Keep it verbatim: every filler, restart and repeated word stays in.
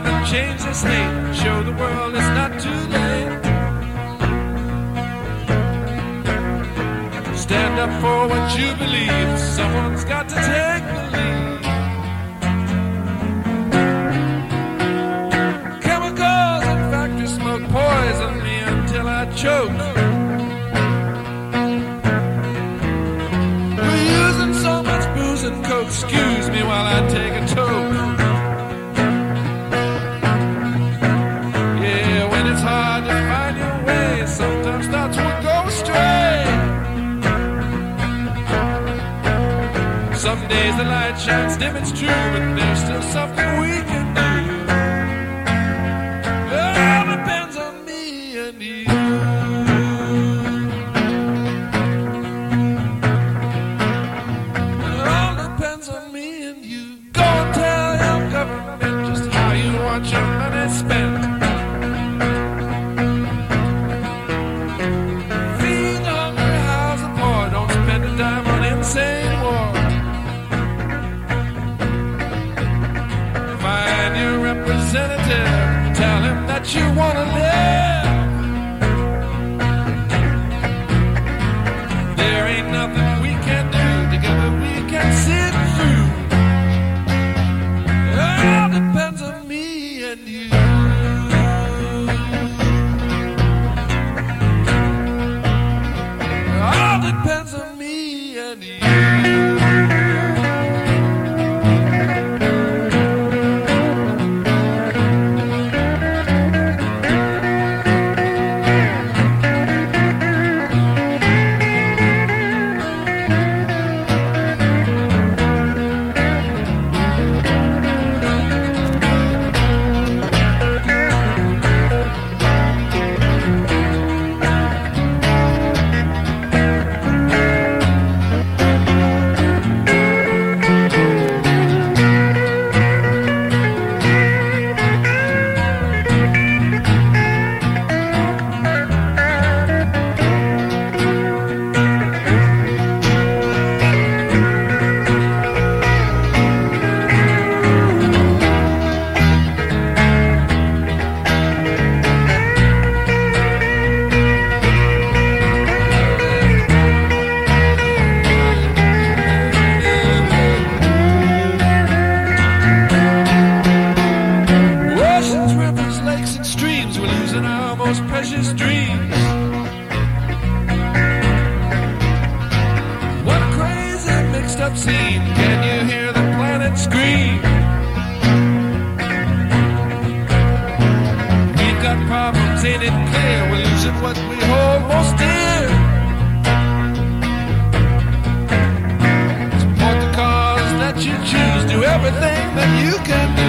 up and change the slate, show the world it's not too late. Stand up for what you believe, someone's got to take the lead. Chemicals and factory smoke poison me until I choke. We're using so much booze and coke, excuse me while I take a toke. Some days the light shines dim, it's true, but there's still something we can do. It all depends on me and you. It all depends on me and you. Go and tell your government just how you want your money spent. Feed the hungry, house the poor, don't spend a dime on insane war. Representative, tell him that you want to live. There ain't nothing we can do, together we can sit through. It all depends on me and you. It all depends on me and you. Precious dreams. What a crazy mixed up scene. Can you hear the planet scream? We've got problems, ain't it clear? We're losing what we hold most dear. Support the cause that you choose. Do everything that you can do.